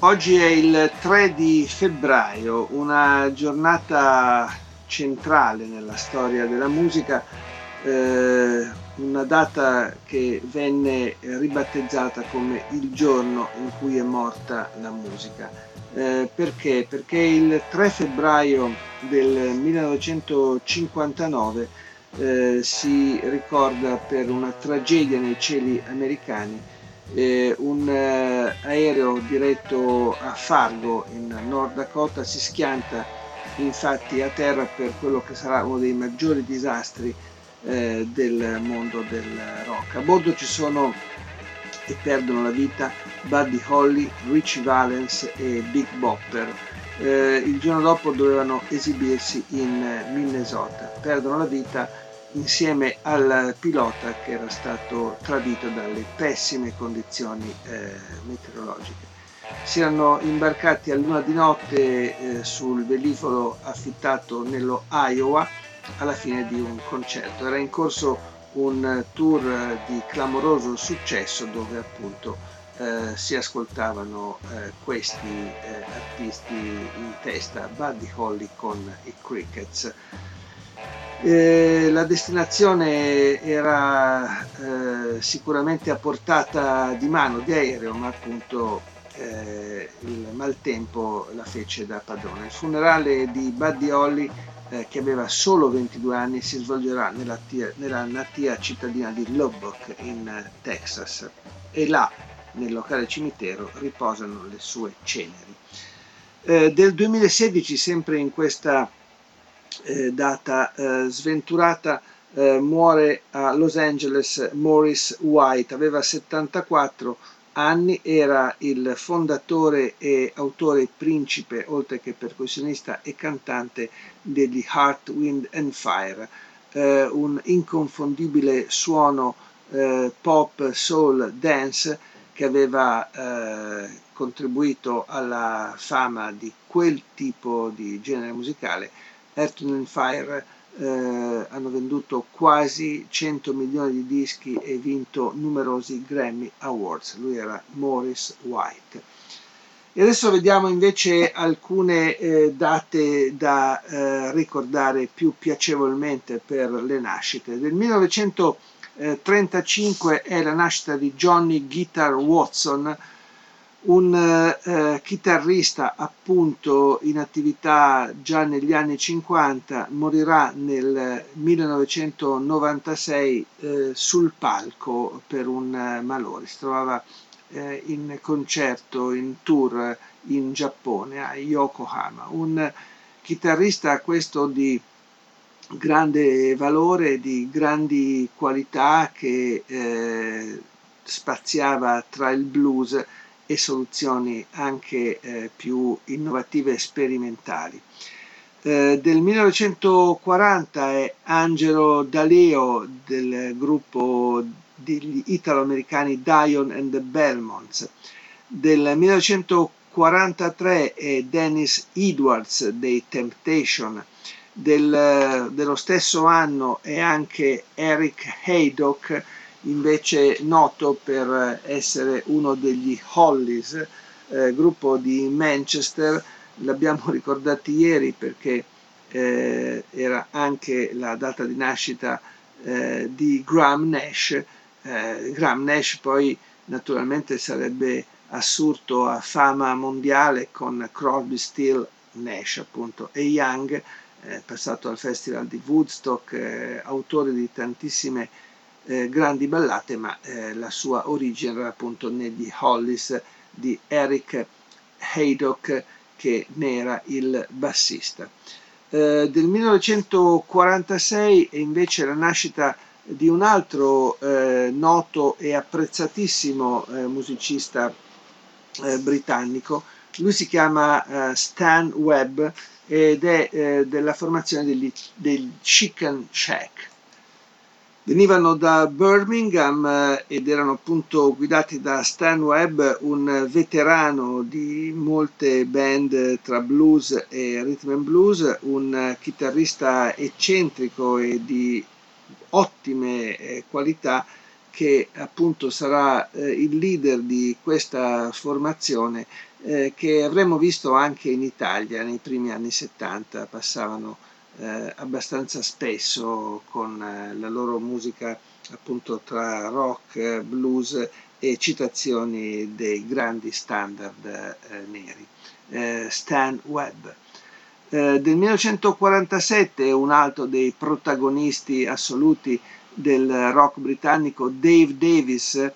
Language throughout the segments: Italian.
Oggi è il 3 di febbraio, una giornata centrale nella storia della musica, una data che venne ribattezzata come il giorno in cui è morta la musica. Perché? Perché il 3 febbraio del 1959 si ricorda per una tragedia nei cieli americani. Un aereo diretto a Fargo in Nord Dakota si schianta infatti a terra per quello che sarà uno dei maggiori disastri del mondo del rock. A bordo ci sono e perdono la vita Buddy Holly, Richie Valens e Big Bopper. Il giorno dopo dovevano esibirsi in Minnesota. Perdono la vita insieme al pilota che era stato tradito dalle pessime condizioni meteorologiche. Si erano imbarcati a luna di notte sul velivolo affittato nello Iowa alla fine di un concerto. Era in corso un tour di clamoroso successo dove appunto si ascoltavano questi artisti in testa, Buddy Holly con i Crickets. La destinazione era sicuramente a portata di mano di aereo, ma appunto il maltempo la fece da padrone. Il funerale di Buddy Holly, che aveva solo 22 anni, si svolgerà nella natia cittadina di Lubbock in Texas, e là nel locale cimitero riposano le sue ceneri. Del 2016, sempre in questa data sventurata, muore a Los Angeles Maurice White. Aveva 74 anni, era il fondatore e autore principe, oltre che percussionista e cantante, degli Earth, Wind and Fire, un inconfondibile suono pop, soul, dance che aveva contribuito alla fama di quel tipo di genere musicale. Earth and Fire hanno venduto quasi 100 milioni di dischi e vinto numerosi Grammy Awards. Lui era Maurice White. E adesso vediamo invece alcune date da ricordare più piacevolmente per le nascite. Del 1935 è la nascita di Johnny Guitar Watson, un chitarrista appunto in attività già negli anni 50. Morirà nel 1996 sul palco per un malore. Si trovava in concerto, in tour in Giappone, a Yokohama. Un chitarrista questo di grande valore, di grandi qualità, che spaziava tra il blues e soluzioni anche più innovative e sperimentali. Del 1940 è Angelo D'Aleo del gruppo degli italo-americani Dion and the Belmonts. Del 1943 è Dennis Edwards dei Temptation. Dello stesso anno è anche Eric Haydock, invece noto per essere uno degli Hollies, gruppo di Manchester. L'abbiamo ricordato ieri perché era anche la data di nascita di Graham Nash. Graham Nash poi naturalmente sarebbe assurto a fama mondiale con Crosby, Stills, Nash appunto e Young, passato al Festival di Woodstock, autore di tantissime grandi ballate, ma la sua origine era appunto negli Hollies di Eric Haydock, che ne era il bassista. Del 1946 è invece la nascita di un altro noto e apprezzatissimo musicista britannico. Lui si chiama Stan Webb ed è della formazione del Chicken Shack. Venivano da Birmingham ed erano appunto guidati da Stan Webb, un veterano di molte band tra blues e rhythm and blues, un chitarrista eccentrico e di ottime qualità, che appunto sarà il leader di questa formazione che avremmo visto anche in Italia nei primi anni 70, passavano abbastanza spesso con la loro musica appunto tra rock, blues e citazioni dei grandi standard neri. Stan Webb. Del 1947 un altro dei protagonisti assoluti del rock britannico, Dave Davies,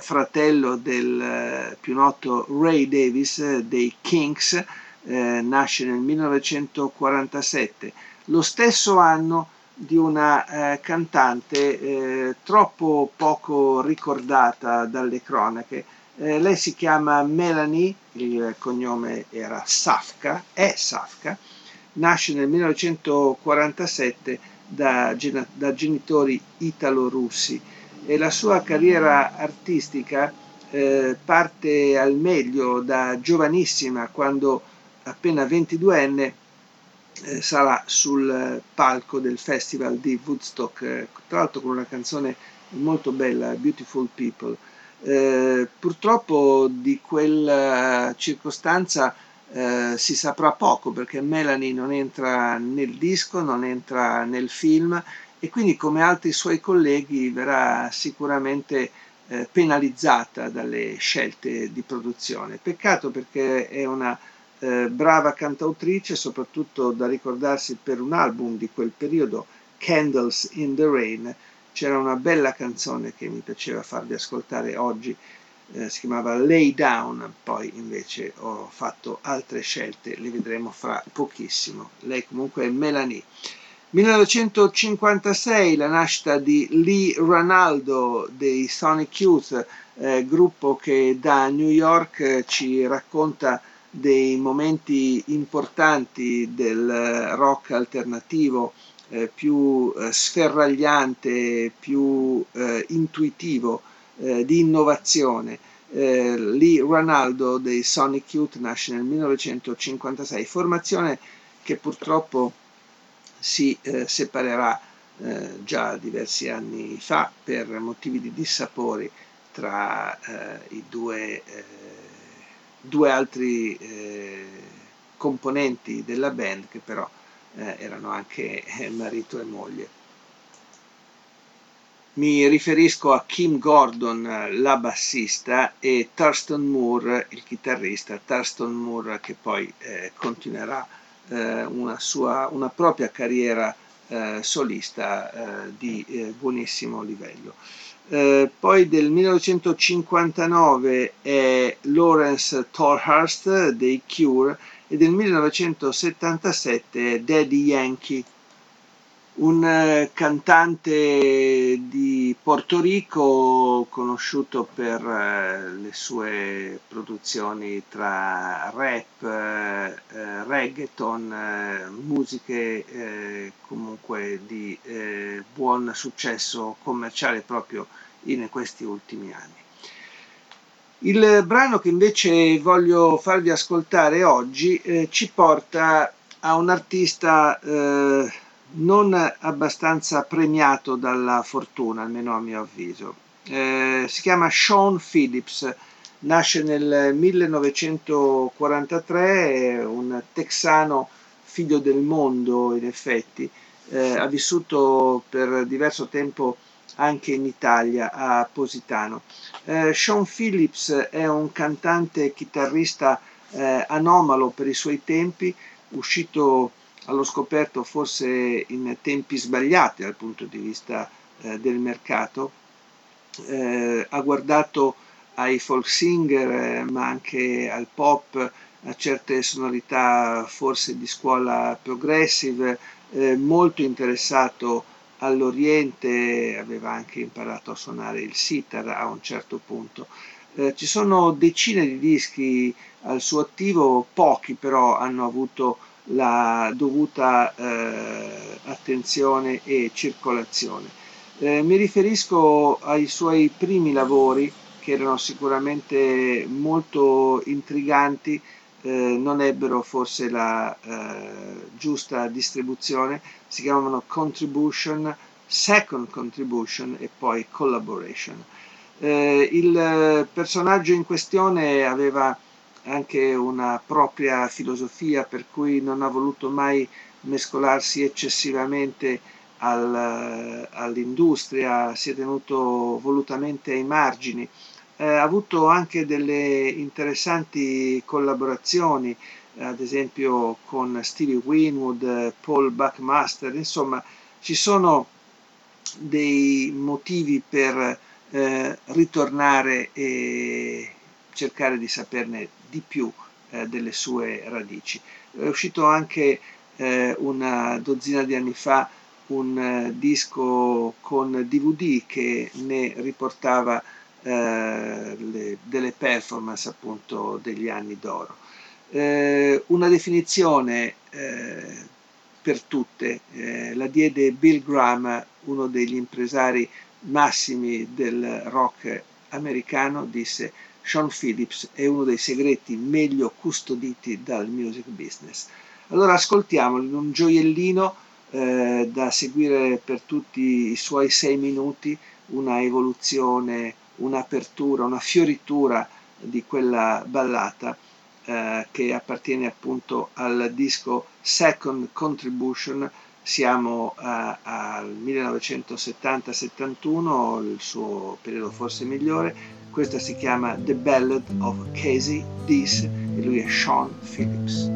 fratello del più noto Ray Davies dei Kings, nasce nel 1947, lo stesso anno di una cantante troppo poco ricordata dalle cronache. Lei si chiama Melanie, il cognome era Safka, è Safka, nasce nel 1947 da genitori italo-russi e la sua carriera artistica parte al meglio da giovanissima, quando appena 22enne sarà sul palco del festival di Woodstock, tra l'altro con una canzone molto bella, Beautiful People. Purtroppo di quella circostanza si saprà poco, perché Melanie non entra nel disco, non entra nel film e quindi, come altri suoi colleghi, verrà sicuramente penalizzata dalle scelte di produzione. Peccato, perché è una brava cantautrice, soprattutto da ricordarsi per un album di quel periodo, Candles in the Rain. C'era una bella canzone che mi piaceva farvi ascoltare oggi, si chiamava Lay Down. Poi invece ho fatto altre scelte, le vedremo fra pochissimo. Lei comunque è Melanie. 1956, la nascita di Lee Ranaldo dei Sonic Youth, gruppo che da New York ci racconta dei momenti importanti del rock alternativo più sferragliante, più intuitivo, di innovazione. Lee Ranaldo dei Sonic Youth nasce nel 1956, formazione che purtroppo si separerà già diversi anni fa per motivi di dissapori tra i due altri componenti della band, che però erano anche marito e moglie. Mi riferisco a Kim Gordon, la bassista, e Thurston Moore, il chitarrista. Thurston Moore che poi continuerà una propria carriera solista di buonissimo livello. Poi del 1959 è Lawrence Tolhurst dei Cure e del 1977 è Daddy Yankee, un cantante di Porto Rico conosciuto per le sue produzioni tra rap, reggaeton, musiche comunque di buon successo commerciale proprio in questi ultimi anni. Il brano che invece voglio farvi ascoltare oggi ci porta a un artista non abbastanza premiato dalla fortuna, almeno a mio avviso. Si chiama Shawn Phillips, nasce nel 1943, è un texano figlio del mondo in effetti, ha vissuto per diverso tempo anche in Italia, a Positano. Shawn Phillips è un cantante chitarrista anomalo per i suoi tempi, uscito allo scoperto forse in tempi sbagliati dal punto di vista del mercato, ha guardato ai folk singer ma anche al pop, a certe sonorità forse di scuola progressive, molto interessato all'Oriente, aveva anche imparato a suonare il sitar a un certo punto. Ci sono decine di dischi al suo attivo, pochi però hanno avuto la dovuta attenzione e circolazione. Mi riferisco ai suoi primi lavori, che erano sicuramente molto intriganti, non ebbero forse la giusta distribuzione. Si chiamavano Contribution, Second Contribution e poi Collaboration. Il personaggio in questione aveva anche una propria filosofia, per cui non ha voluto mai mescolarsi eccessivamente all'industria, si è tenuto volutamente ai margini. Ha avuto anche delle interessanti collaborazioni, ad esempio con Stevie Winwood, Paul Buckmaster. Insomma, ci sono dei motivi per ritornare e cercare di saperne di più delle sue radici. È uscito anche una dozzina di anni fa un disco con DVD che ne riportava delle performance appunto degli anni d'oro. Una definizione per tutte la diede Bill Graham, uno degli impresari massimi del rock americano. Disse: Shawn Phillips è uno dei segreti meglio custoditi dal music business. Allora ascoltiamolo, in un gioiellino da seguire per tutti i suoi 6 minuti, una evoluzione, un'apertura, una fioritura di quella ballata che appartiene appunto al disco Second Contribution. Siamo al 1970-71, il suo periodo forse migliore. Questa si chiama The Ballad of Casey Dees e lui è Shawn Phillips.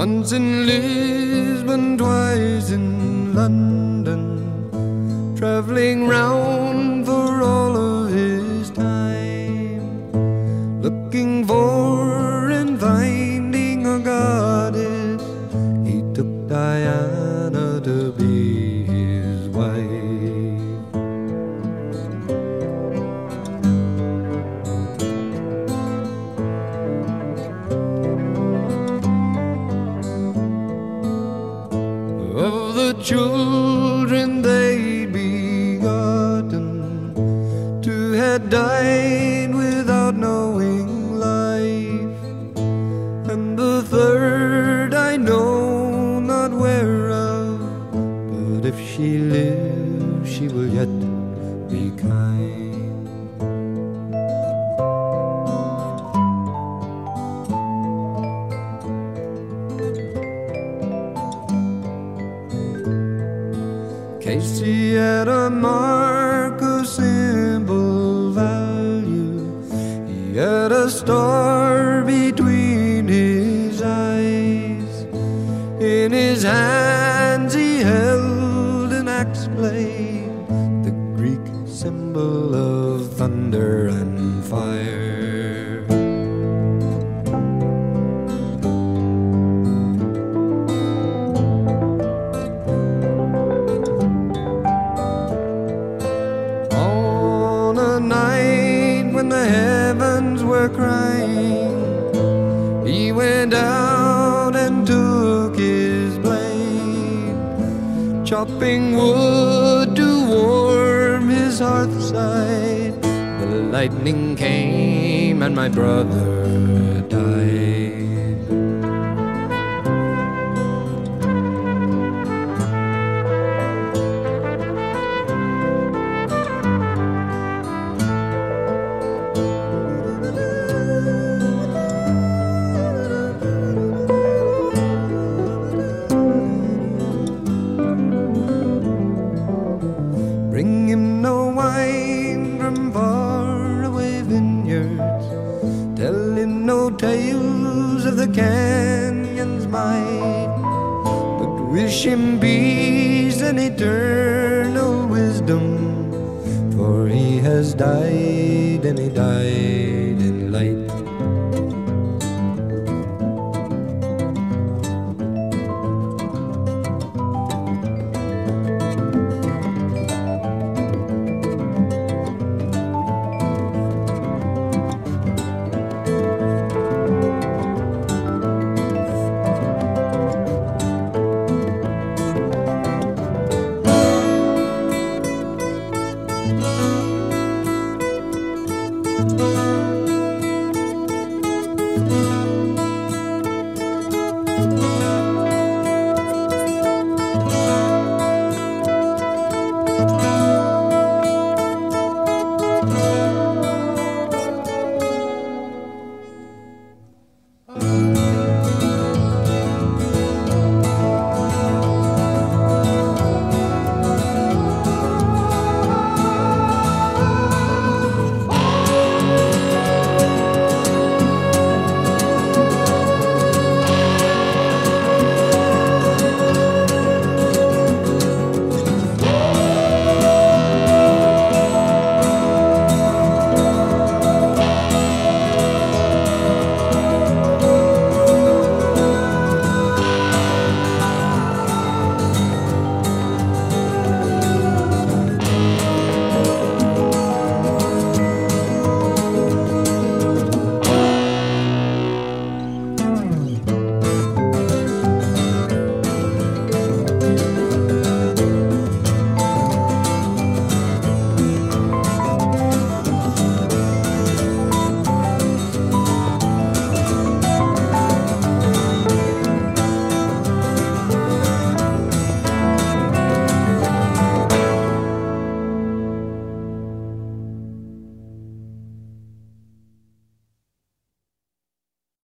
Once in Lisbon, twice in London, travelling round for all of his time, looking for and finding a goddess, he took Diana to be his wife. Children they begotten, two had died without knowing life, and the third I know not where of, but if she lives she will yet be kind. Casey had a mark of simple value, he had a star between his eyes, in his hands he held an axe blade, the Greek symbol of thunder and fire. went out and took his blade, chopping wood to warm his hearthside. The lightning came and my brother died. Tales of the canyon's might, but wish him peace and eternal wisdom, for he has died and he died in light.